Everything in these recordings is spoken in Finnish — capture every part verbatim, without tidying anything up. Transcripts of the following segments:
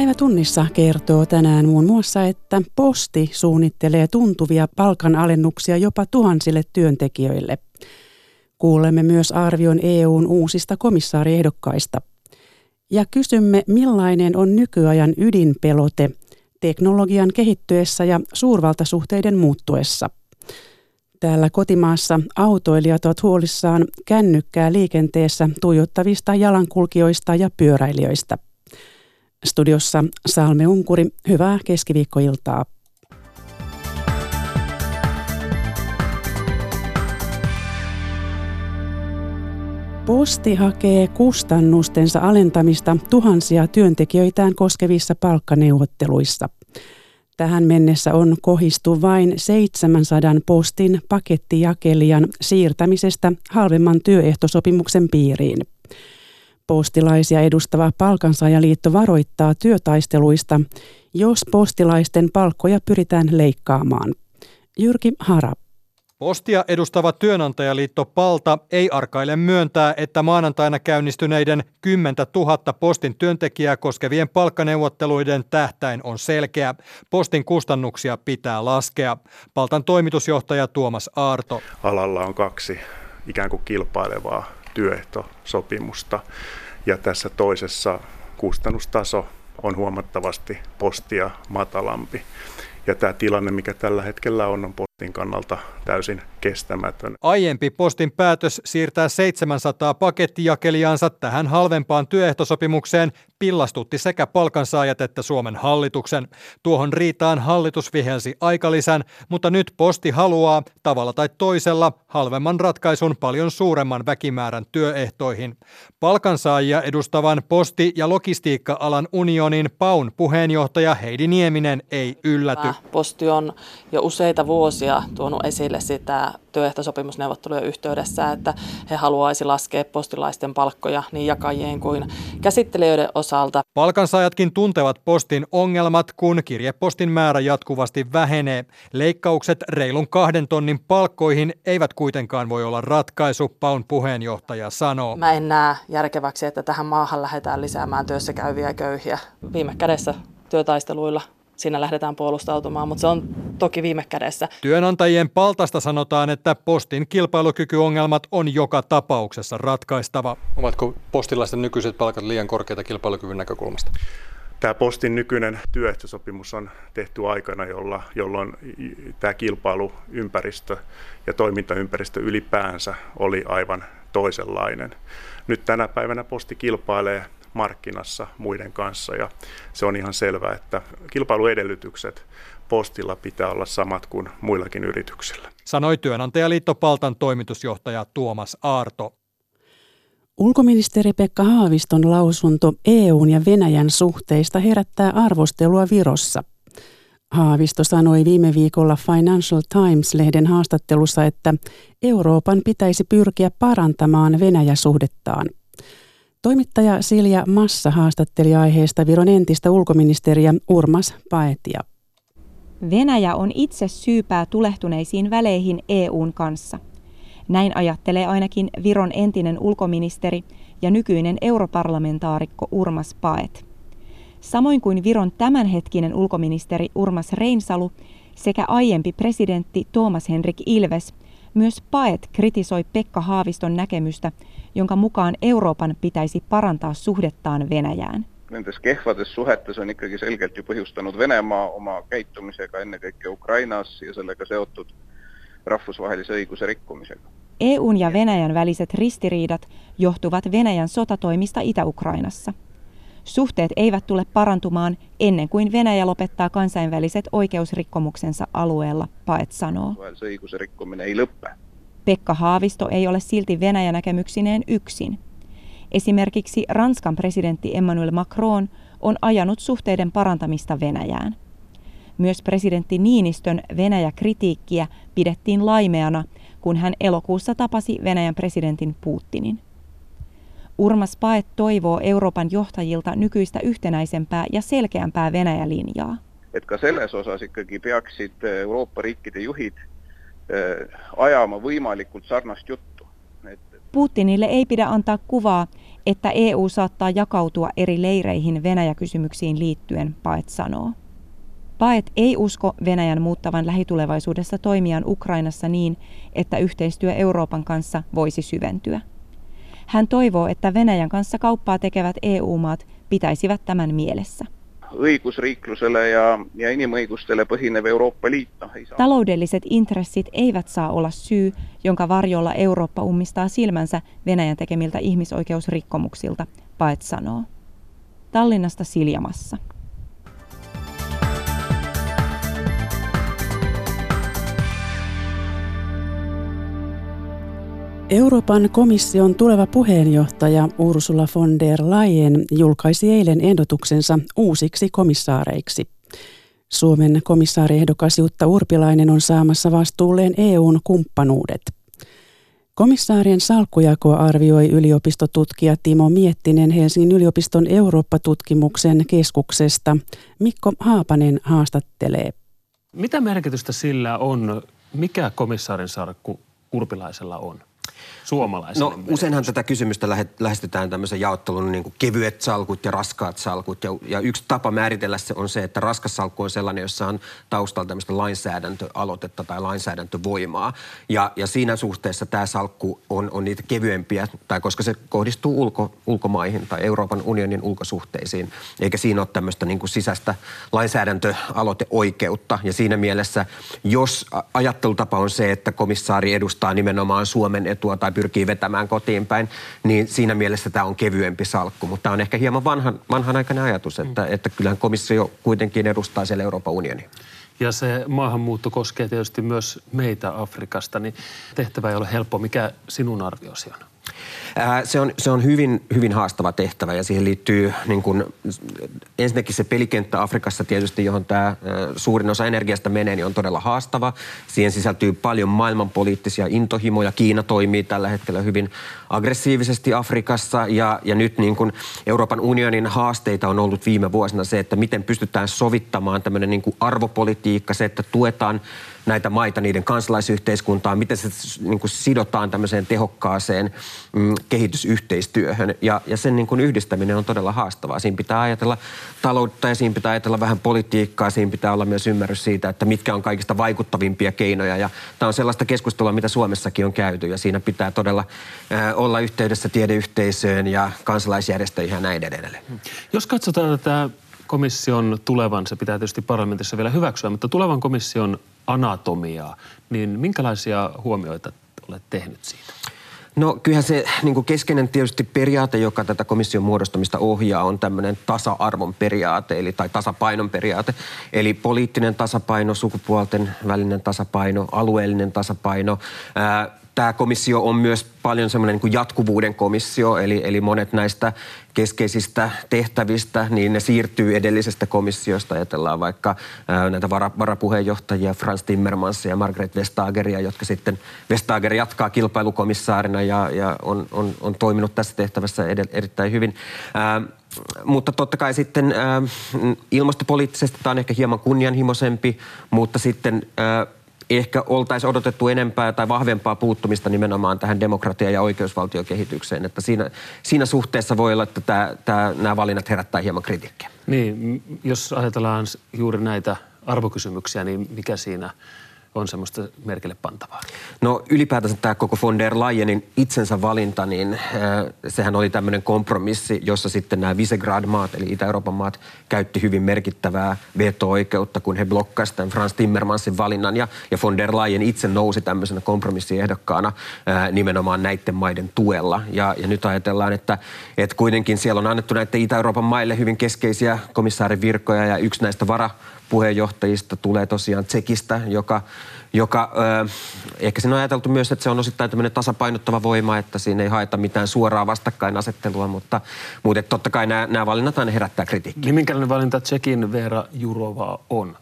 Päivä tunnissa kertoo tänään muun muassa, että Posti suunnittelee tuntuvia palkanalennuksia jopa tuhansille työntekijöille. Kuulemme myös arvion E U:n uusista komissaariehdokkaista. Ja kysymme, millainen on nykyajan ydinpelote teknologian kehittyessä ja suurvaltasuhteiden muuttuessa. Täällä kotimaassa autoilijat ovat huolissaan kännykkää liikenteessä tuijottavista jalankulkijoista ja pyöräilijöistä. Studiossa Salme Unkuri, hyvää keskiviikkoiltaa. Posti hakee kustannustensa alentamista tuhansia työntekijöitään koskevissa palkkaneuvotteluissa. Tähän mennessä on kohistu vain seitsemänsadan postin pakettijakelijan siirtämisestä halvemman työehtosopimuksen piiriin. Postilaisia edustava Palkansaajaliitto varoittaa työtaisteluista, jos postilaisten palkkoja pyritään leikkaamaan. Jyrki Hara. Postia edustava työnantajaliitto Palta ei arkaile myöntää, että maanantaina käynnistyneiden kymmenentuhatta postin työntekijää koskevien palkkaneuvotteluiden tähtäin on selkeä. Postin kustannuksia pitää laskea. Paltan toimitusjohtaja Tuomas Aarto. Alalla on kaksi ikään kuin kilpailevaa työehtosopimusta ja tässä toisessa kustannustaso on huomattavasti postia matalampi. Ja tämä tilanne, mikä tällä hetkellä on, on postin kannalta täysin kestämätön. Aiempi postin päätös siirtää seitsemänsataa pakettijakelijaansa tähän halvempaan työehtosopimukseen pillastutti sekä palkansaajat että Suomen hallituksen. Tuohon riitaan hallitus vihelsi aikalisän, mutta nyt posti haluaa tavalla tai toisella halvemman ratkaisun paljon suuremman väkimäärän työehtoihin. Palkansaajia edustavan posti- ja logistiikka-alan unionin P A U:n puheenjohtaja Heidi Nieminen ei ylläty. Posti on jo useita vuosia tuonut esille sitä työehtosopimusneuvottelujen yhteydessä, että he haluaisi laskea postilaisten palkkoja niin jakajien kuin käsittelijöiden osalta. Palkansaajatkin tuntevat postin ongelmat, kun kirjepostin määrä jatkuvasti vähenee. Leikkaukset reilun kahden tonnin palkkoihin eivät kuitenkaan voi olla ratkaisu, P A U:n puheenjohtaja sanoo. Mä en näe järkeväksi, että tähän maahan lähdetään lisäämään työssä käyviä köyhiä viime kädessä työtaisteluilla. Siinä lähdetään puolustautumaan, mutta se on toki viime kädessä. Työnantajien Paltasta sanotaan, että postin kilpailukykyongelmat on joka tapauksessa ratkaistava. Ovatko postilaisten nykyiset palkat liian korkeita kilpailukyvyn näkökulmasta? Tämä postin nykyinen työehtosopimus on tehty aikana, jolla, jolloin tämä kilpailuympäristö ja toimintaympäristö ylipäänsä oli aivan toisenlainen. Nyt tänä päivänä posti kilpailee markkinassa muiden kanssa ja se on ihan selvää, että kilpailuedellytykset postilla pitää olla samat kuin muillakin yrityksillä. Sanoi työnantajaliitto Paltan toimitusjohtaja Tuomas Aarto. Ulkoministeri Pekka Haaviston lausunto E U:n ja Venäjän suhteista herättää arvostelua Virossa. Haavisto sanoi viime viikolla Financial Times-lehden haastattelussa, että Euroopan pitäisi pyrkiä parantamaan Venäjä-suhdettaan. Toimittaja Silja Massa haastatteli aiheesta Viron entistä ulkoministeriä Urmas Paetia. Venäjä on itse syypää tulehtuneisiin väleihin E U:n kanssa. Näin ajattelee ainakin Viron entinen ulkoministeri ja nykyinen europarlamentaarikko Urmas Paet. Samoin kuin Viron tämänhetkinen ulkoministeri Urmas Reinsalu sekä aiempi presidentti Tuomas Henrik Ilves, myös Paet kritisoi Pekka Haaviston näkemystä, jonka mukaan Euroopan pitäisi parantaa suhdettaan Venäjään. Tässä kehvates suhetta se on ikkäkin selkeästi pohjustanut Venäjämaa omaa keittomiseen ennen kaikkea Ukrainassa ja selläkä seottut rahvusvahellisen oikeuden rikkomiseen. E U:n ja Venäjän väliset ristiriidat johtuvat Venäjän sotatoimista Itä-Ukrainassa. Suhteet eivät tule parantumaan ennen kuin Venäjä lopettaa kansainväliset oikeusrikkomuksensa alueella, Paet sanoo. Oikeusrikkominen ei loppaa. Pekka Haavisto ei ole silti Venäjä-näkemyksineen yksin. Esimerkiksi Ranskan presidentti Emmanuel Macron on ajanut suhteiden parantamista Venäjään. Myös presidentti Niinistön Venäjä-kritiikkiä pidettiin laimeana, kun hän elokuussa tapasi Venäjän presidentin Putinin. Urmas Paet toivoo Euroopan johtajilta nykyistä yhtenäisempää ja selkeämpää Venäjä-linjaa. Etkä selles osas ikkakin peaksid Eurooppa-riikkiden juhit ajama võimalikult sarnast juttu. Putinille ei pidä antaa kuvaa, että E U saattaa jakautua eri leireihin Venäjä-kysymyksiin liittyen, Paet sanoo. Paet ei usko Venäjän muuttavan lähitulevaisuudessa toimiaan Ukrainassa niin, että yhteistyö Euroopan kanssa voisi syventyä. Hän toivoo, että Venäjän kanssa kauppaa tekevät E U-maat pitäisivät tämän mielessä. Õigusriiklusele ja, ja inimõigustele põhinev Euroopa liitto. Taloudelliset intressit eivät saa olla syy, jonka varjolla Eurooppa ummistaa silmänsä Venäjän tekemiltä ihmisoikeusrikkomuksilta, Paet sanoo. Tallinnasta Silja Massa. Euroopan komission tuleva puheenjohtaja Ursula von der Leyen julkaisi eilen ehdotuksensa uusiksi komissaareiksi. Suomen komissaariehdokas Jutta Urpilainen on saamassa vastuulleen E U:n kumppanuudet. Komissaarien salkkujakoa arvioi yliopistotutkija Timo Miettinen Helsingin yliopiston Eurooppa-tutkimuksen keskuksesta. Mikko Haapanen haastattelee. Mitä merkitystä sillä on, mikä komissaarin salkku Urpilaisella on? No useinhan tätä kysymystä lähestytään tämmöisen jaottelun niin kuin kevyet salkut ja raskaat salkut. Ja, ja yksi tapa määritellä se on se, että raskas salkku on sellainen, jossa on taustalla tämmöistä lainsäädäntöaloitetta tai lainsäädäntövoimaa. Ja, ja siinä suhteessa tämä salkku on, on niitä kevyempiä, tai koska se kohdistuu ulko, ulkomaihin tai Euroopan unionin ulkosuhteisiin. Eikä siinä ole tämmöistä niin kuin sisäistä lainsäädäntöaloiteoikeutta. Ja siinä mielessä, jos ajattelutapa on se, että komissaari edustaa nimenomaan Suomen etua tai pyrkii vetämään kotiin päin, niin siinä mielessä tämä on kevyempi salkku. Mutta tämä on ehkä hieman vanhan, vanhanaikainen ajatus, että, mm. että kyllähän komissio kuitenkin edustaa siellä Euroopan unionia. Ja se maahanmuutto koskee tietysti myös meitä Afrikasta, niin tehtävä ei ole helppo. Mikä sinun arviosi on? Se on, se on hyvin, hyvin haastava tehtävä ja siihen liittyy niin kuin, ensinnäkin se pelikenttä Afrikassa tietysti, johon tämä suurin osa energiasta menee, niin on todella haastava. Siihen sisältyy paljon maailmanpoliittisia intohimoja. Kiina toimii tällä hetkellä hyvin aggressiivisesti Afrikassa ja, ja nyt niin kuin Euroopan unionin haasteita on ollut viime vuosina se, että miten pystytään sovittamaan tämmöinen niin kuin arvopolitiikka, se, että tuetaan näitä maita, niiden kansalaisyhteiskuntaa, miten se niin kuin sidotaan tämmöiseen tehokkaaseen mm, kehitysyhteistyöhön. Ja, ja sen niin kuin yhdistäminen on todella haastavaa. Siinä pitää ajatella taloutta ja siinä pitää ajatella vähän politiikkaa. Siinä pitää olla myös ymmärrys siitä, että mitkä on kaikista vaikuttavimpia keinoja. Ja tämä on sellaista keskustelua, mitä Suomessakin on käyty. Ja siinä pitää todella äh, olla yhteydessä tiedeyhteisöön ja kansalaisjärjestöihin ja näin edelleen. Jos katsotaan tätä komission tulevan, se pitää tietysti parlamentissa vielä hyväksyä, mutta tulevan komission anatomiaa, niin minkälaisia huomioita olet tehnyt siitä? No kyllähän se niin kuin keskeinen tietysti periaate, joka tätä komission muodostamista ohjaa, on tämmöinen tasa-arvon periaate eli, tai tasapainon periaate. Eli poliittinen tasapaino, sukupuolten välinen tasapaino, alueellinen tasapaino. Ää, Tämä komissio on myös paljon semmoinen niin kuin jatkuvuuden komissio, eli, eli monet näistä keskeisistä tehtävistä, niin ne siirtyy edellisestä komissiosta. Ajatellaan vaikka ää, näitä vara, varapuheenjohtajia, Frans Timmermansia ja Margaret Vestageria, jotka sitten, Vestager jatkaa kilpailukomissaarina ja, ja on, on, on toiminut tässä tehtävässä edel, erittäin hyvin. Ää, Mutta totta kai sitten ää, ilmastopoliittisesti tämä on ehkä hieman kunnianhimoisempi, mutta sitten ää, ehkä oltaisiin odotettu enempää tai vahvempaa puuttumista nimenomaan tähän demokratia- ja oikeusvaltiokehitykseen. Että siinä, siinä suhteessa voi olla, että tää, tää, nämä valinnat herättää hieman kritiikkiä. Niin, jos ajatellaan juuri näitä arvokysymyksiä, niin mikä siinä on semmoista merkille pantavaa? No ylipäätänsä tämä koko von der Leyenin itsensä valinta, niin äh, sehän oli tämmöinen kompromissi, jossa sitten nämä Visegrad-maat, eli Itä-Euroopan maat, käytti hyvin merkittävää veto-oikeutta, kun he blokkasivat tämän Frans Timmermansin valinnan, ja, ja von der Leyen itse nousi tämmöisenä kompromissiehdokkaana äh, nimenomaan näiden maiden tuella. Ja, ja nyt ajatellaan, että, että kuitenkin siellä on annettu näiden Itä-Euroopan maille hyvin keskeisiä komissaarivirkoja, ja yksi näistä vara puheenjohtajista tulee tosiaan Tsekistä, joka, joka äh, ehkä siinä on ajateltu myös, että se on osittain tämmöinen tasapainottava voima, että siinä ei haeta mitään suoraa vastakkainasettelua, mutta, mutta totta kai nämä, nämä valinnat aina herättää kritiikkiä. Niin minkälainen valinta Tsekin Veera Jurova on?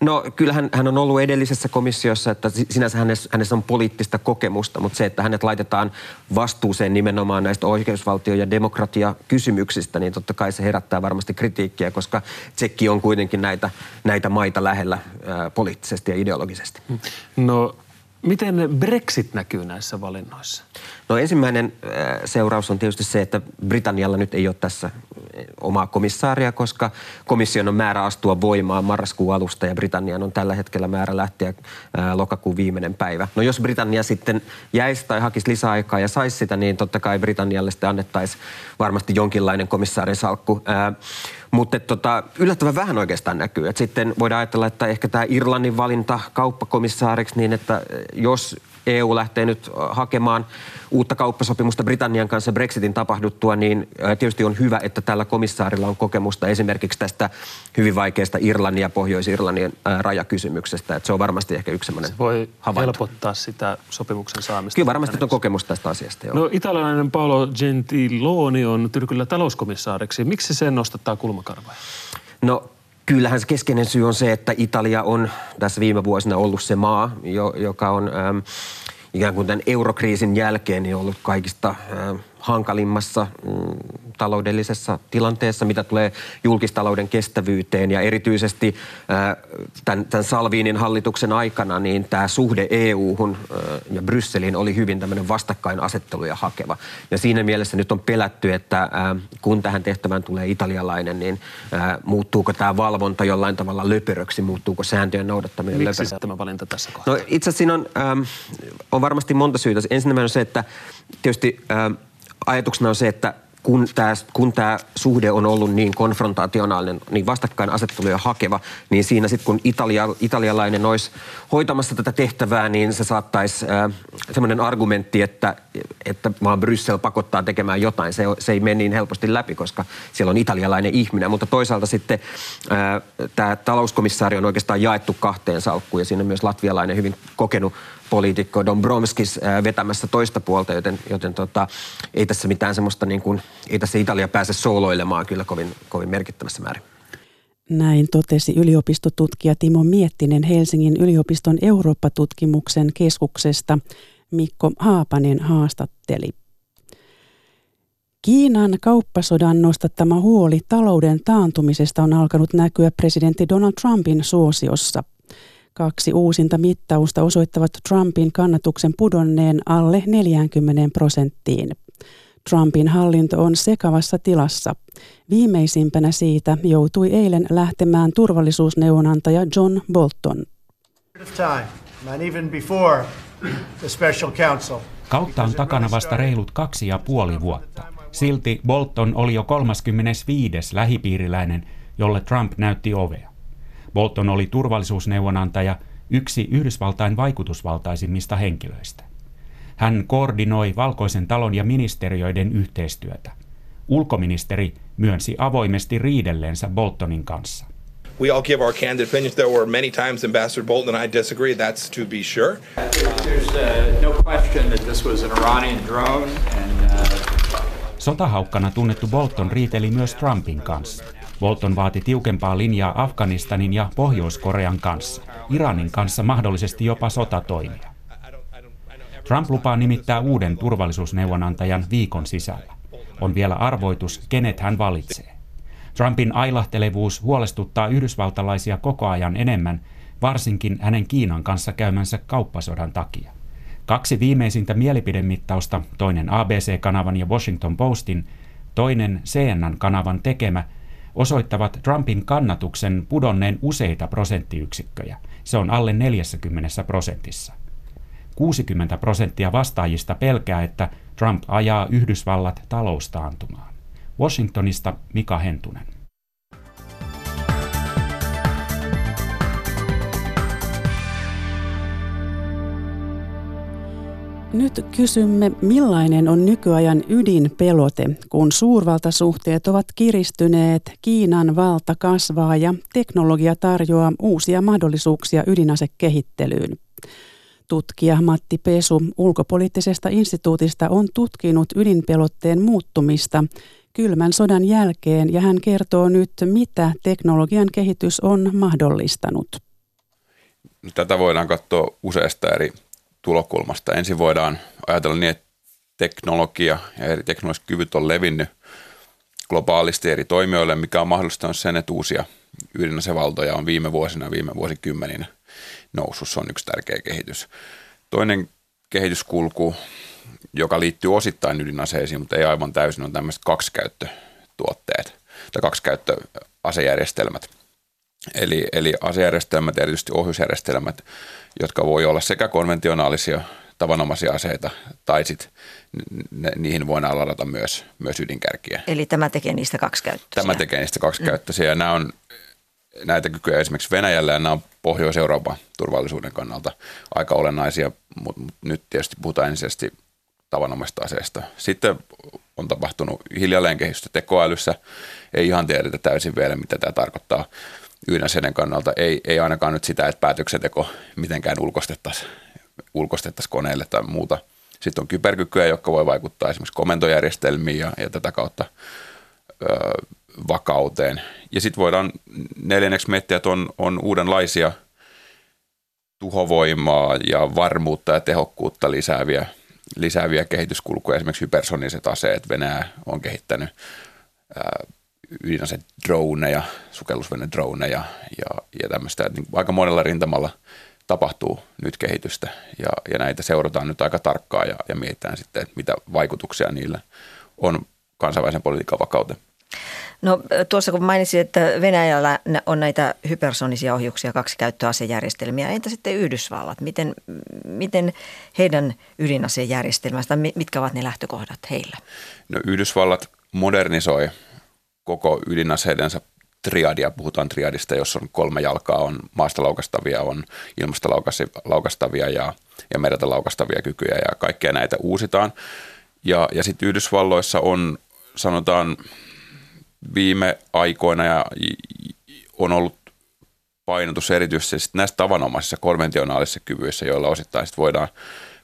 No kyllähän hän on ollut edellisessä komissiossa, että sinänsä hänessä, hänessä on poliittista kokemusta, mutta se, että hänet laitetaan vastuuseen nimenomaan näistä oikeusvaltio- ja demokratiakysymyksistä, niin totta kai se herättää varmasti kritiikkiä, koska Tsekki on kuitenkin näitä, näitä maita lähellä ää, poliittisesti ja ideologisesti. No Miten Brexit näkyy näissä valinnoissa? No ensimmäinen seuraus on tietysti se, että Britannialla nyt ei ole tässä omaa komissaaria, koska komission on määrä astua voimaan marraskuun alusta ja Britannian on tällä hetkellä määrä lähteä lokakuun viimeinen päivä. No jos Britannia sitten jäisi tai hakisi lisäaikaa ja saisi sitä, niin totta kai Britannialle sitten annettaisiin varmasti jonkinlainen komissaarin salkku. Mutta tota, yllättävän vähän oikeastaan näkyy. Et sitten voidaan ajatella, että ehkä tämä Irlannin valinta kauppakomissaariksi niin, että jos E U lähtee nyt hakemaan uutta kauppasopimusta Britannian kanssa Brexitin tapahduttua, niin tietysti on hyvä, että tällä komissaarilla on kokemusta esimerkiksi tästä hyvin vaikeasta Irlannin ja Pohjois-Irlannin rajakysymyksestä. Et se on varmasti ehkä yksi sellainen havainto. Se voi helpottaa sitä sopimuksen saamista. Kyllä varmasti on kokemus tästä asiasta. Joo. No italialainen Paolo Gentiloni on tyrkyllä talouskomissaariksi. Miksi sen nostattaa kulmakarvoja? No kyllähän se keskeinen syy on se, että Italia on tässä viime vuosina ollut se maa, joka on ähm, ikään kuin tämän eurokriisin jälkeen niin ollut kaikista ähm, hankalimmassa mm, taloudellisessa tilanteessa, mitä tulee julkistalouden kestävyyteen. Ja erityisesti äh, tämän, tämän Salvinin hallituksen aikana niin tämä suhde E U-hun äh, ja Brysseliin oli hyvin tämmöinen vastakkainasetteluja hakeva. Ja siinä mielessä nyt on pelätty, että äh, kun tähän tehtävään tulee italialainen, niin äh, muuttuuko tämä valvonta jollain tavalla löperöksi, muuttuuko sääntöjen noudattaminen löperöksi? Miksi tämä valinta tässä kohtaa? No itse asiassa siinä on, äh, on varmasti monta syytä. Ensinnäkin on se, että tietysti äh, ajatuksena on se, että kun tämä, kun tämä suhde on ollut niin konfrontaationaalinen, niin vastakkainasetteluja hakeva, niin siinä sitten kun Italia, italialainen olisi hoitamassa tätä tehtävää, niin se saattaisi äh, semmoinen argumentti, että, että vaan Bryssel pakottaa tekemään jotain. Se, se ei mene niin helposti läpi, koska siellä on italialainen ihminen. Mutta toisaalta sitten äh, tämä talouskomissaari on oikeastaan jaettu kahteen salkkuun, ja siinä on myös latvialainen hyvin kokenut poliitikko Dombromskis vetämässä toista puolta, joten, joten tota, ei tässä mitään semmoista, niin kuin, ei tässä Italia pääse sooloilemaan kyllä kovin, kovin merkittävässä määrin. Näin totesi yliopistotutkija Timo Miettinen Helsingin yliopiston Eurooppa-tutkimuksen keskuksesta. Mikko Haapanen haastatteli. Kiinan kauppasodan nostattama huoli talouden taantumisesta on alkanut näkyä presidentti Donald Trumpin suosiossa. Kaksi uusinta mittausta osoittavat Trumpin kannatuksen pudonneen alle neljäänkymmeneen prosenttiin. Trumpin hallinto on sekavassa tilassa. Viimeisimpänä siitä joutui eilen lähtemään turvallisuusneuvonantaja John Bolton. Kautta on takana vasta reilut kaksi ja puoli vuotta. Silti Bolton oli jo kolmaskymmenesviides lähipiiriläinen, jolle Trump näytti ovea. Bolton oli turvallisuusneuvonantaja, yksi Yhdysvaltain vaikutusvaltaisimmista henkilöistä. Hän koordinoi Valkoisen talon ja ministeriöiden yhteistyötä. Ulkoministeri myönsi avoimesti riidellensä Boltonin kanssa. We all give our candid opinions. There were many times Ambassador Bolton and I disagree, that's to be sure. There's no question that this was an Iranian drone and Sotahaukkana tunnettu Bolton riiteli myös Trumpin kanssa. Bolton vaati tiukempaa linjaa Afganistanin ja Pohjois-Korean kanssa, Iranin kanssa mahdollisesti jopa sotatoimia. Trump lupaa nimittää uuden turvallisuusneuvonantajan viikon sisällä. On vielä arvoitus, kenet hän valitsee. Trumpin ailahtelevuus huolestuttaa yhdysvaltalaisia koko ajan enemmän, varsinkin hänen Kiinan kanssa käymänsä kauppasodan takia. Kaksi viimeisintä mielipidemittausta, toinen A B C-kanavan ja Washington Postin, toinen C N N-kanavan tekemä, osoittavat Trumpin kannatuksen pudonneen useita prosenttiyksikköjä. Se on alle neljässäkymmenessä prosentissa. kuusikymmentä prosenttia vastaajista pelkää, että Trump ajaa Yhdysvallat taloustaantumaan. Washingtonista Mika Hentunen. Nyt kysymme, millainen on nykyajan ydinpelote, kun suurvaltasuhteet ovat kiristyneet, Kiinan valta kasvaa ja teknologia tarjoaa uusia mahdollisuuksia ydinasekehittelyyn. Tutkija Matti Pesu ulkopoliittisesta instituutista on tutkinut ydinpelotteen muuttumista kylmän sodan jälkeen ja hän kertoo nyt, mitä teknologian kehitys on mahdollistanut. Tätä voidaan katsoa useasta eri tulokulmasta. Ensin voidaan ajatella niin, että teknologia ja eri teknologiset kyvyt on levinnyt globaalisti eri toimijoille, mikä on mahdollistanut sen, että uusia ydinasevaltoja on viime vuosina, viime vuosikymmeninä nousussa on yksi tärkeä kehitys. Toinen kehityskulku, joka liittyy osittain ydinaseisiin, mutta ei aivan täysin, on tämmöiset kaksikäyttötuotteet tai kaksikäyttöasejärjestelmät. Eli, eli asejärjestelmät, erityisesti ohjusjärjestelmät, jotka voi olla sekä konventionaalisia, tavanomaisia aseita, tai sitten niihin voidaan ladata myös, myös ydinkärkiä. Eli tämä tekee niistä kaksikäyttöisiä. Tämä tekee niistä kaksikäyttöisiä, ja nämä on näitä kykyjä esimerkiksi Venäjällä, ja nämä on Pohjois-Euroopan turvallisuuden kannalta aika olennaisia, mutta nyt tietysti puhutaan ensisijaisesti tavanomaisista aseista. Sitten on tapahtunut hiljalleen kehitystä tekoälyssä, ei ihan tiedetä täysin vielä, mitä tämä tarkoittaa. Ydinaseiden kannalta ei, ei ainakaan nyt sitä, että päätöksenteko mitenkään ulkostettaisiin ulkostettaisi koneelle tai muuta. Sitten on kyberkykyjä, jotka voi vaikuttaa esimerkiksi komentojärjestelmiin ja, ja tätä kautta ö, vakauteen. Ja sitten voidaan neljänneksi miettiä, että on, on uudenlaisia tuhovoimaa ja varmuutta ja tehokkuutta lisääviä, lisääviä kehityskulkuja. Esimerkiksi hypersoniset aseet. Venäjä on kehittänyt ö, ydinase droneja, sukellusvenedroneja ja, ja tämmöistä. Aika monella rintamalla tapahtuu nyt kehitystä ja, ja näitä seurataan nyt aika tarkkaan ja, ja mietitään sitten, että mitä vaikutuksia niillä on kansainvälisen politiikan vakauteen. No tuossa kun mainitsin, että Venäjällä on näitä hypersonisia ohjuksia, kaksikäyttöasejärjestelmiä, entä sitten Yhdysvallat? Miten, miten heidän ydinasejärjestelmästä, mitkä ovat ne lähtökohdat heillä? No Yhdysvallat modernisoi koko ydinaseidensa triadia, puhutaan triadista, jossa on kolme jalkaa, on maasta laukastavia, on ilmasta laukastavia ja, ja mereltä laukastavia kykyjä ja kaikkea näitä uusitaan. Ja, ja sitten Yhdysvalloissa on, sanotaan viime aikoina ja on ollut painotus erityisesti näissä tavanomaisissa konventionaalisissa kyvyissä, joilla osittain sit voidaan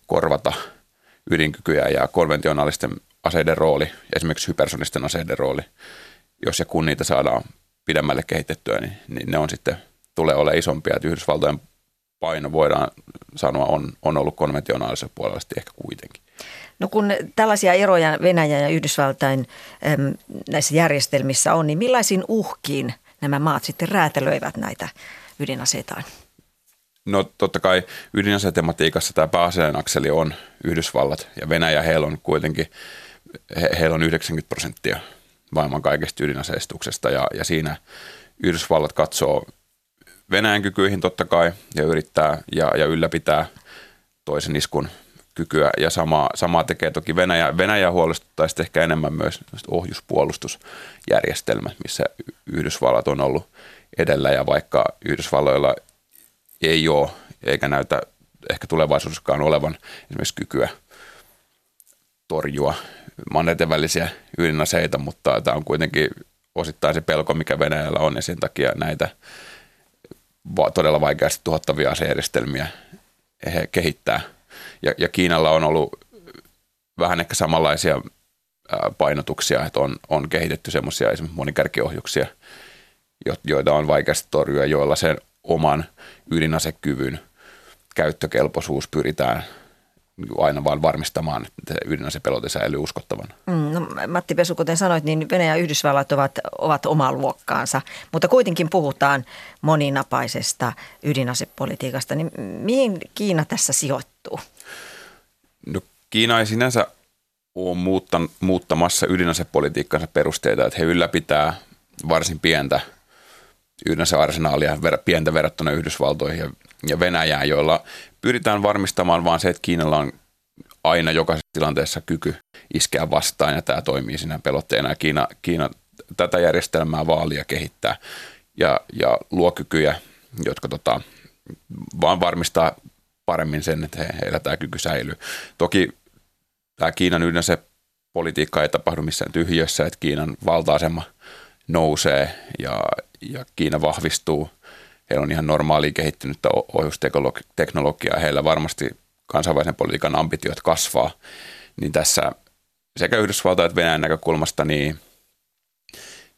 korvata ydinkykyjä ja konventionaalisten aseiden rooli, esimerkiksi hypersonisten aseiden rooli, jos ja kun niitä saadaan pidemmälle kehitettyä, niin, niin ne on sitten, tulee olemaan isompia. Että Yhdysvaltojen paino voidaan sanoa, on, on ollut konventionaalisella puolella ehkä kuitenkin. No kun tällaisia eroja Venäjän ja Yhdysvaltain äm, näissä järjestelmissä on, niin millaisiin uhkiin nämä maat sitten räätälöivät näitä ydinaseitaan? No totta kai ydinasetematiikassa tämä pääasiallinen akseli on Yhdysvallat ja Venäjä, heillä on kuitenkin, he, heillä on yhdeksänkymmentä prosenttia maailman kaikesta ydinaseistuksesta ja, ja siinä Yhdysvallat katsoo Venäjän kykyihin totta kai ja yrittää ja, ja ylläpitää toisen iskun kykyä ja samaa, samaa tekee toki Venäjä. Venäjä huolestuttaisi ehkä enemmän myös ohjuspuolustusjärjestelmät, missä Yhdysvallat on ollut edellä ja vaikka Yhdysvalloilla ei ole eikä näytä ehkä tulevaisuudessakaan olevan esimerkiksi kykyä torjua manneiden välisiä ydinaseita, mutta tämä on kuitenkin osittain se pelko, mikä Venäjällä on, ja sen takia näitä todella vaikeasti tuhottavia asejärjestelmiä he kehittää. Ja, ja Kiinalla on ollut vähän ehkä samanlaisia painotuksia, että on, on kehitetty semmoisia esimerkiksi monikärkiohjuksia, joita on vaikeasti torjua, joilla sen oman ydinasekyvyn käyttökelpoisuus pyritään aina vaan varmistamaan, että ydinasepelote säilyy uskottavana. Mm, no, Matti Pesu, kuten sanoit, niin Venäjä ja Yhdysvallat ovat, ovat omaa luokkaansa, mutta kuitenkin puhutaan moninapaisesta ydinasepolitiikasta. Niin mihin Kiina tässä sijoittuu? No, Kiina ei sinänsä ole muuttan, muuttamassa ydinasepolitiikkansa perusteita, että he ylläpitää varsin pientä ydinasearsenaalia, pientä verrattuna Yhdysvaltoihin ja, ja Venäjään, joilla pyritään varmistamaan vaan se, että Kiinalla on aina jokaisessa tilanteessa kyky iskeä vastaan ja tämä toimii siinä pelotteena. Kiina, Kiina tätä järjestelmää vaalia kehittää ja, ja luo kykyjä, jotka tota, vaan varmistaa paremmin sen, että he, heillä tämä kyky säilyy. Toki tämä Kiinan ydinasepolitiikka ei tapahdu missään tyhjössä, että Kiinan valta-asema nousee ja, ja Kiina vahvistuu. Heillä on ihan normaalia kehittynyttä ohjusteknologiaa, heillä varmasti kansainvälisen politiikan ambitiot kasvaa, niin tässä sekä Yhdysvaltain että Venäjän näkökulmasta niin,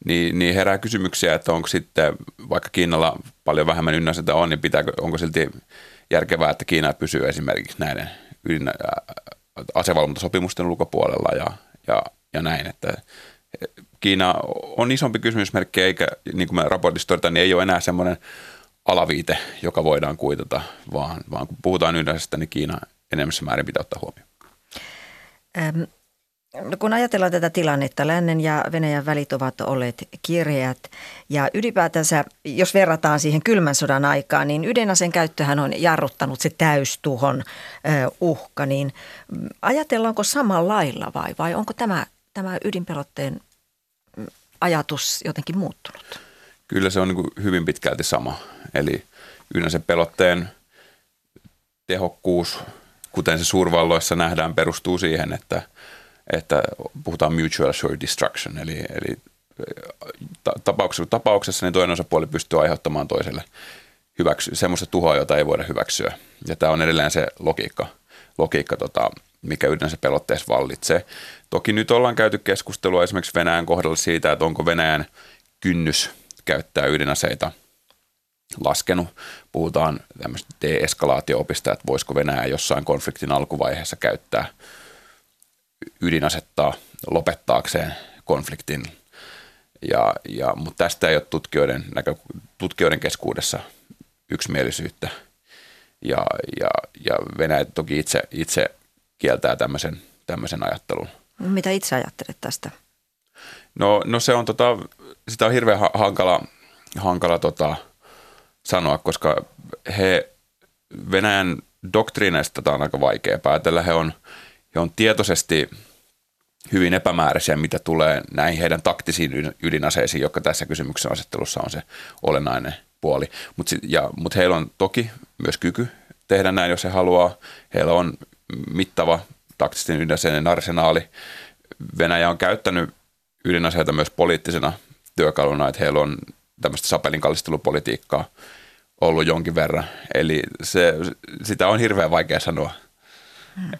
niin, niin herää kysymyksiä, että onko sitten, vaikka Kiinalla paljon vähemmän ydinaseita on, niin pitääkö, onko silti järkevää, että Kiina pysyy esimerkiksi näiden ydin, asevalvontasopimusten ulkopuolella ja, ja, ja näin, että Kiina on isompi kysymysmerkki, eikä niin kuin me raportissa todetaan, niin ei ole enää semmoinen alaviite, joka voidaan kuitata, vaan, vaan kun puhutaan ydinaseista, niin Kiina enemmässä määrin pitää ottaa huomioon. Ähm, no kun ajatellaan tätä tilannetta, lännen ja Venäjän välit ovat olleet kireät ja ylipäätänsä, jos verrataan siihen kylmän sodan aikaan, niin ydinaseen käyttöhän on jarruttanut se täystuhon äh, uhka. Niin ajatellaanko samalla lailla vai, vai onko tämä, tämä ydinpelotteen ajatus jotenkin muuttunut? Kyllä se on niin kuin hyvin pitkälti sama. Eli ydinaseen pelotteen tehokkuus, kuten se suurvalloissa nähdään, perustuu siihen, että, että puhutaan mutual assured destruction. Eli, eli tapauksessa, tapauksessa niin toinen osapuoli pystyy aiheuttamaan toiselle hyväksy, semmoista tuhoa, jota ei voida hyväksyä. Ja tämä on edelleen se logiikka, logiikka tota, mikä ydinaseen pelotteessa vallitsee. Toki nyt ollaan käyty keskustelua esimerkiksi Venäjän kohdalla siitä, että onko Venäjän kynnys käyttää ydinaseita laskenut. Puhutaan tämmöistä de-eskalaatio-opista, että voisiko Venäjä jossain konfliktin alkuvaiheessa käyttää ydinasettaa lopettaakseen konfliktin. Ja, ja, mutta tästä ei ole tutkijoiden, näkö, tutkijoiden keskuudessa yksimielisyyttä. Ja, ja, ja Venäjä toki itse, itse kieltää tämmöisen, tämmöisen ajattelun. Mitä itse ajattelet tästä? No, no se on tota, sitä on hirveän hankala, hankala tota, sanoa, koska he Venäjän doktriineista tämä on aika vaikea päätellä. He on, he on tietoisesti hyvin epämääräisiä, mitä tulee näihin heidän taktisiin ydinaseisiin, jotka tässä kysymyksen asettelussa on se olennainen puoli. Mutta mut heillä on toki myös kyky tehdä näin, jos he haluaa. Heillä on mittava taktisten ydinaseiden arsenaali. Venäjä on käyttänyt ydinaseita myös poliittisena työkaluna, että heillä on tämmöistä sapelinkalistelupolitiikkaa ollut jonkin verran. Eli se, sitä on hirveän vaikea sanoa. Hmm.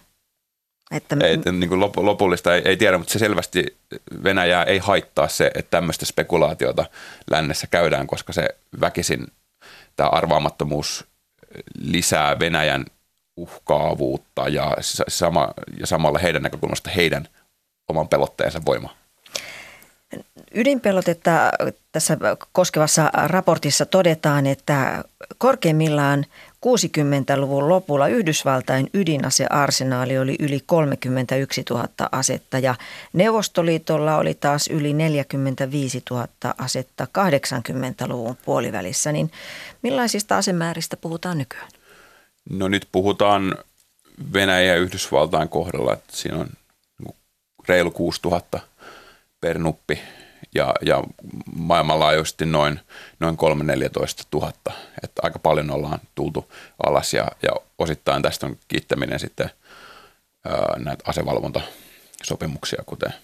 Että ei, niin kuin lop, lopullista ei, ei tiedä, mutta se selvästi Venäjää ei haittaa se, että tämmöistä spekulaatiota lännessä käydään, koska se väkisin, tämä arvaamattomuus lisää Venäjän uhkaavuutta ja, sama, ja samalla heidän näkökulmasta heidän oman pelotteensa voimaa. Ydinpelotetta tässä koskevassa raportissa todetaan, että korkeimmillaan kuusikymmentäluvun lopulla Yhdysvaltain ydinasearsenaali oli yli kolmekymmentäyksituhatta asetta ja Neuvostoliitolla oli taas yli neljäkymmentäviisituhatta asetta kahdeksankymmentäluvun puolivälissä. Niin millaisista asemääristä puhutaan nykyään? No nyt puhutaan Venäjän ja Yhdysvaltain kohdalla, että siinä on reilu kuusituhatta per nuppi ja, ja maailmanlaajuisesti noin, noin kolme neljätoista tuhatta. Että aika paljon ollaan tultu alas ja, ja osittain tästä on kiittäminen sitten ää, näitä asevalvontasopimuksia, kuten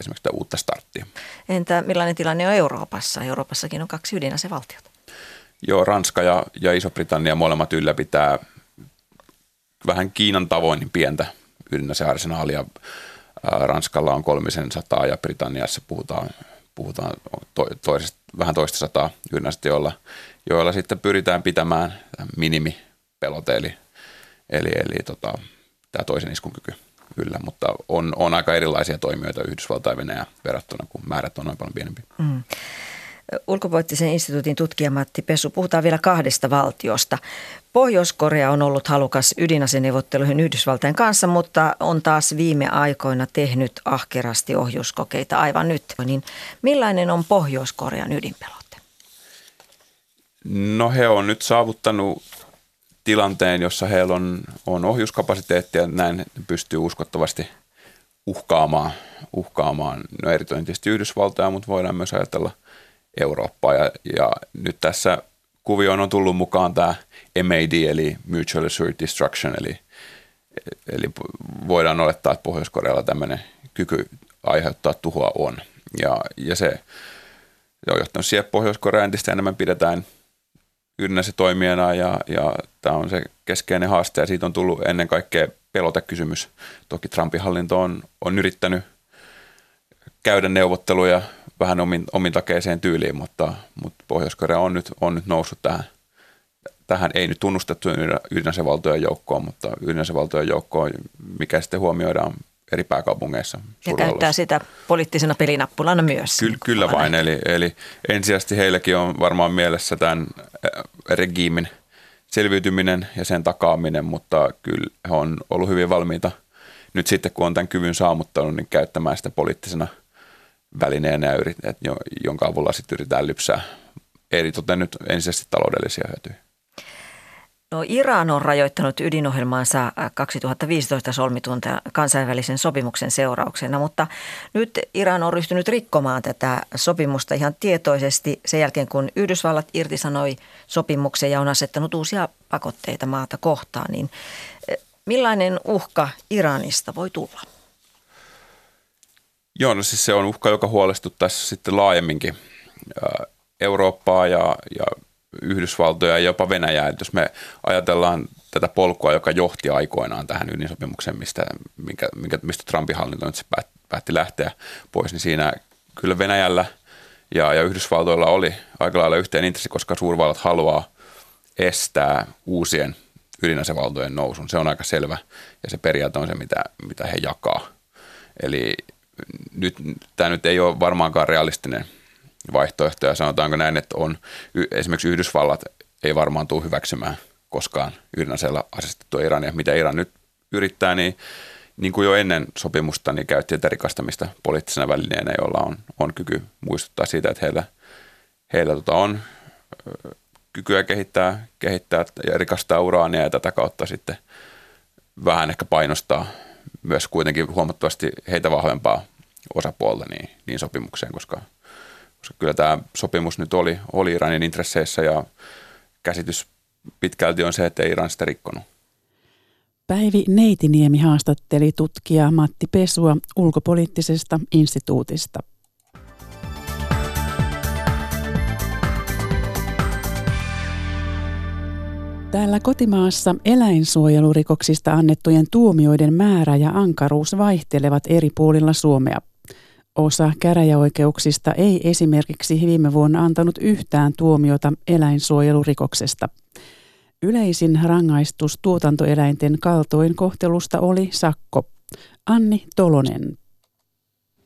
esimerkiksi tämä uutta starttia. Entä millainen tilanne on Euroopassa? Euroopassakin on kaksi ydinasevaltiota. Joo, Ranska ja, ja Iso-Britannia molemmat ylläpitää vähän Kiinan tavoin niin pientä ydinasearsenaalia. Ranskalla on kolmisen sataa ja Britanniassa puhutaan, puhutaan to, toisesta, vähän toista sataa ydinasetta, joilla, joilla sitten pyritään pitämään minimipelote, eli, eli, eli tota, tämä toisen iskun kyky yllä. Mutta on, on aika erilaisia toimijoita Yhdysvaltain Venäjään verrattuna, kun määrät on noin paljon pienempi. Mm. Ulkopoliittisen instituutin tutkija Matti Pesu, puhutaan vielä kahdesta valtiosta. Pohjois-Korea on ollut halukas ydinaseneuvotteluihin Yhdysvaltain kanssa, mutta on taas viime aikoina tehnyt ahkerasti ohjuskokeita aivan nyt. Niin millainen on Pohjois-Korean ydinpelote? No he on nyt saavuttanut tilanteen, jossa heillä on, on ohjuskapasiteettia, näin pystyy uskottavasti uhkaamaan, uhkaamaan no erityisesti Yhdysvaltaa, mutta voidaan myös ajatella Eurooppaa. Ja, ja nyt tässä kuvioon on tullut mukaan tämä M A D, eli Mutual Assured Destruction, eli, eli voidaan olettaa, että Pohjois-Korealla tämmöinen kyky aiheuttaa tuhoa on. Ja, ja se, se on johtanut siihen, että Pohjois-Korea entistä enemmän pidetään yhdessä toimijana, ja, ja tämä on se keskeinen haaste, ja siitä on tullut ennen kaikkea pelotekysymys. Toki Trumpin hallinto on, on yrittänyt käydä neuvotteluja vähän omin, omintakeiseen tyyliin, mutta, mutta Pohjois-Korea on nyt, on nyt noussut tähän, tähän ei nyt tunnustettujen ydinasevaltojen joukkoon, mutta ydinasevaltojen joukkoon, mikä sitten huomioidaan eri pääkaupungeissa. Ja käyttää sitä poliittisena pelinappulana myös. Ky- kyllä vain, eli, eli ensisijaisesti heilläkin on varmaan mielessä tämän regiimin selviytyminen ja sen takaaminen, mutta kyllä he on ollut hyvin valmiita nyt sitten, kun on tämän kyvyn saamuttanut, niin käyttämään sitä poliittisena välineenä, jonka avulla sitten yritetään lypsää eritoten nyt ensisijaisesti taloudellisia hyötyjä. No, Iran on rajoittanut ydinohjelmaansa kaksituhattaviisitoista solmitun kansainvälisen sopimuksen seurauksena, mutta nyt Iran on ryhtynyt rikkomaan tätä sopimusta ihan tietoisesti sen jälkeen, kun Yhdysvallat irtisanoi sopimuksen ja on asettanut uusia pakotteita maata kohtaan. Niin millainen uhka Iranista voi tulla? Joo, no siis se on uhka, joka huolestuttaisi sitten laajemminkin Eurooppaa ja, ja Yhdysvaltoja ja jopa Venäjää. Et jos me ajatellaan tätä polkua, joka johti aikoinaan tähän ydinsopimukseen, mistä, minkä, mistä Trumpin hallinto nyt se päätti lähteä pois, niin siinä kyllä Venäjällä ja, ja Yhdysvaltoilla oli aika lailla yhteen intressi, koska suurvallat haluaa estää uusien ydinasevaltojen nousun. Se on aika selvä ja se periaate on se, mitä, mitä he jakaa. Eli nyt, tämä nyt ei ole varmaankaan realistinen vaihtoehto ja sanotaanko näin, että on, esimerkiksi Yhdysvallat ei varmaan tule hyväksymään koskaan ydinaseella asestettua Irania. Mitä Iran nyt yrittää, niin, niin kuin jo ennen sopimusta, niin käytti tätä rikastamista poliittisena välineenä, jolla on, on kyky muistuttaa siitä, että heillä, heillä tota on kykyä kehittää, kehittää ja rikastaa uraania ja tätä kautta sitten vähän ehkä painostaa myös kuitenkin huomattavasti heitä vahvempaa osapuolta niin, niin sopimukseen, koska, koska kyllä tämä sopimus nyt oli, oli Iranin intresseissä ja käsitys pitkälti on se, että ei Iran sitä rikkonut. Päivi Neitiniemi haastatteli tutkija Matti Pesua Ulkopoliittisesta instituutista. Täällä kotimaassa eläinsuojelurikoksista annettujen tuomioiden määrä ja ankaruus vaihtelevat eri puolilla Suomea. Osa käräjäoikeuksista ei esimerkiksi viime vuonna antanut yhtään tuomiota eläinsuojelurikoksesta. Yleisin rangaistus tuotantoeläinten kaltoinkohtelusta oli sakko. Anni Tolonen.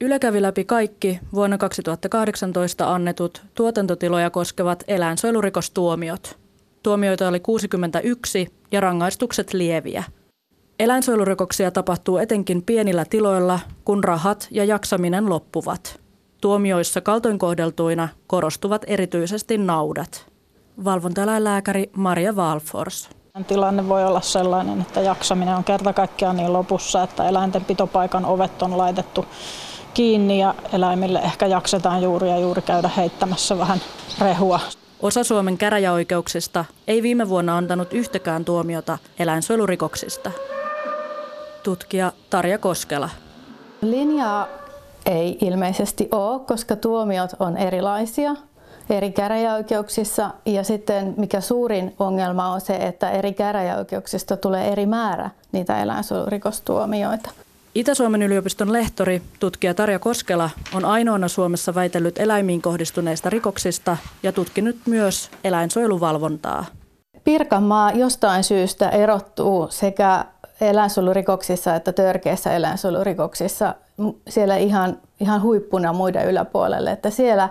Yle kävi läpi kaikki vuonna kaksituhattakahdeksantoista annetut tuotantotiloja koskevat eläinsuojelurikostuomiot. Tuomioita oli kuusikymmentäyksi ja rangaistukset lieviä. Eläinsuojelurikoksia tapahtuu etenkin pienillä tiloilla, kun rahat ja jaksaminen loppuvat. Tuomioissa kaltoinkohdeltuina korostuvat erityisesti naudat. Valvontaeläinlääkäri Maria Wahlfors. Tilanne voi olla sellainen, että jaksaminen on kerta kaikkiaan niin lopussa, että eläinten pitopaikan ovet on laitettu kiinni ja eläimille ehkä jaksetaan juuri ja juuri käydä heittämässä vähän rehua. Osa Suomen käräjäoikeuksista ei viime vuonna antanut yhtäkään tuomiota eläinsuojelurikoksista. Tutkija Tarja Koskela. Linjaa ei ilmeisesti ole, koska tuomiot on erilaisia eri käräjäoikeuksissa. Ja sitten mikä suurin ongelma on se, että eri käräjäoikeuksista tulee eri määrä niitä eläinsuojelurikostuomioita. Itä-Suomen yliopiston lehtori, tutkija Tarja Koskela, on ainoana Suomessa väitellyt eläimiin kohdistuneista rikoksista ja tutkinut myös eläinsuojeluvalvontaa. Pirkanmaa jostain syystä erottuu sekä eläinsuojelurikoksissa että törkeissä eläinsuojelurikoksissa siellä ihan, ihan huippuna muiden yläpuolelle, että siellä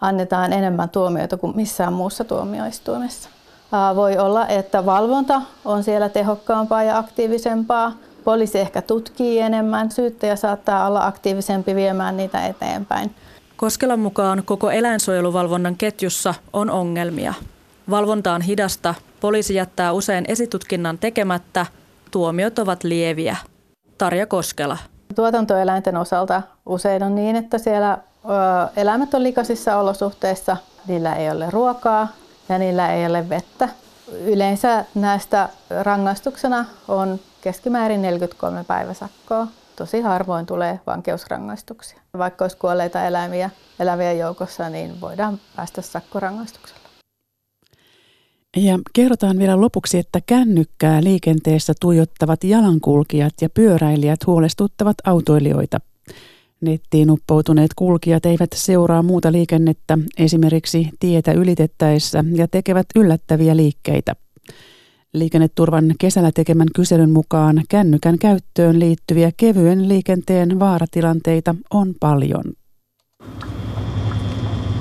annetaan enemmän tuomioita kuin missään muussa tuomioistuimessa. Voi olla, että valvonta on siellä tehokkaampaa ja aktiivisempaa. Poliisi ehkä tutkii enemmän, syyttäjä saattaa olla aktiivisempi viemään niitä eteenpäin. Koskelan mukaan koko eläinsuojeluvalvonnan ketjussa on ongelmia. Valvonta on hidasta, poliisi jättää usein esitutkinnan tekemättä, tuomiot ovat lieviä. Tarja Koskela. Tuotantoeläinten osalta usein on niin, että siellä eläimet on likaisissa olosuhteissa, niillä ei ole ruokaa ja niillä ei ole vettä. Yleensä näistä rangaistuksena on keskimäärin neljäkymmentäkolme päiväsakkoa. Tosi harvoin tulee vankeusrangaistuksia. Vaikka olisi kuolleita eläimiä eläviä joukossa, niin voidaan päästä sakkorangaistuksella. Ja kerrotaan vielä lopuksi, että kännykkää liikenteessä tuijottavat jalankulkijat ja pyöräilijät huolestuttavat autoilijoita. Nettiin uppoutuneet kulkijat eivät seuraa muuta liikennettä, esimerkiksi tietä ylitettäessä, ja tekevät yllättäviä liikkeitä. Liikenneturvan kesällä tekemän kyselyn mukaan kännykän käyttöön liittyviä kevyen liikenteen vaaratilanteita on paljon.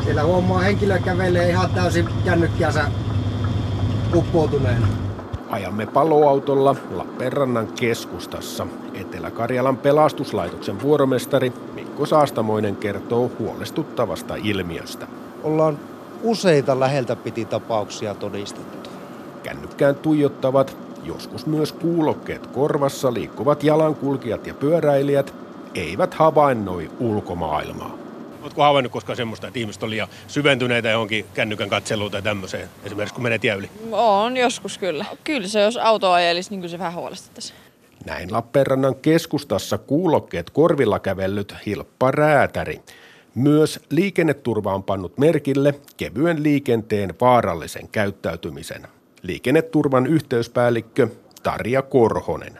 Siellä huomaa henkilö kävelee ihan täysin kännykkäänsä uppoutuneena. Ajamme paloautolla Lappeenrannan keskustassa. Etelä-Karjalan pelastuslaitoksen vuoromestari Mikko Saastamoinen kertoo huolestuttavasta ilmiöstä. Ollaan useita läheltä piti tapauksia todistettu. Kännykkään tuijottavat, joskus myös kuulokkeet korvassa liikkuvat jalankulkijat ja pyöräilijät eivät havainnoi ulkomaailmaa. Oletko havainnut koskaan semmoista, että ihmiset on liian syventyneitä johonkin kännykän katseluun tai tämmöiseen, esimerkiksi kun menee tie yli? On, joskus kyllä. Kyllä se, jos auto ajelisi, niin kyllä se vähän huolestuttaisi. Näin Lappeenrannan keskustassa kuulokkeet korvilla kävellyt Hilppa Räätäri. Myös liikenneturva on pannut merkille kevyen liikenteen vaarallisen käyttäytymisen. Liikenneturvan yhteyspäällikkö Tarja Korhonen.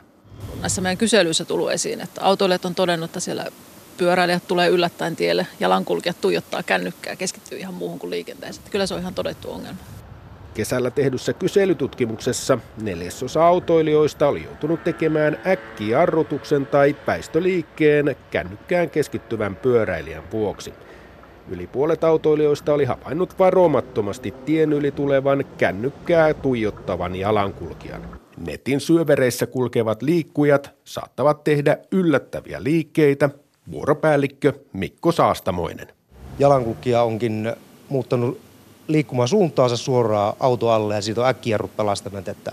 Näissä meidän kyselyissä tullut esiin, että autoilijat on todennut, että siellä pyöräilijät tulee yllättäen tielle, jalankulkijat tuijottaa kännykkää ja keskittyy ihan muuhun kuin liikenteeseen. Kyllä se on ihan todettu ongelma. Kesällä tehdyssä kyselytutkimuksessa neljäsosa autoilijoista oli joutunut tekemään äkkijarrutuksen tai väistöliikkeen kännykkään keskittyvän pyöräilijän vuoksi. Yli puolet autoilijoista oli havainnut varomattomasti tien yli tulevan kännykkää tuijottavan jalankulkijan. Netin syövereissä kulkevat liikkujat saattavat tehdä yllättäviä liikkeitä, vuoropäällikkö Mikko Saastamoinen. Jalankulkija onkin muuttanut liikkumaan suuntaansa suoraan auto alle ja siitä on äkkijarrut pelastaneet, että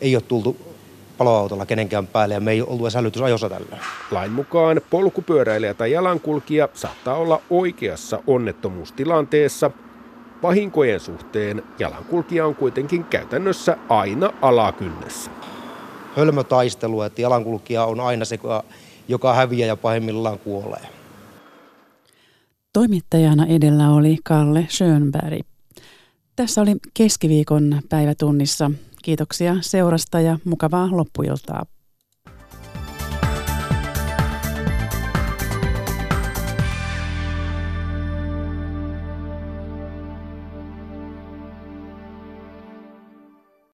ei ole tultu paloautolla kenenkään päälle ja me ei ollut edes hälytysajossa tällä. Lain mukaan polkupyöräilijä tai jalankulkija saattaa olla oikeassa onnettomuustilanteessa. Vahinkojen suhteen jalankulkija on kuitenkin käytännössä aina alakynnessä. Hölmötaistelu, että jalankulkija on aina se, joka häviää ja pahimmillaan kuolee. Toimittajana edellä oli Kalle Schönberg. Tässä oli keskiviikon päivätunnissa. Kiitoksia seurasta ja mukavaa loppuiltaa.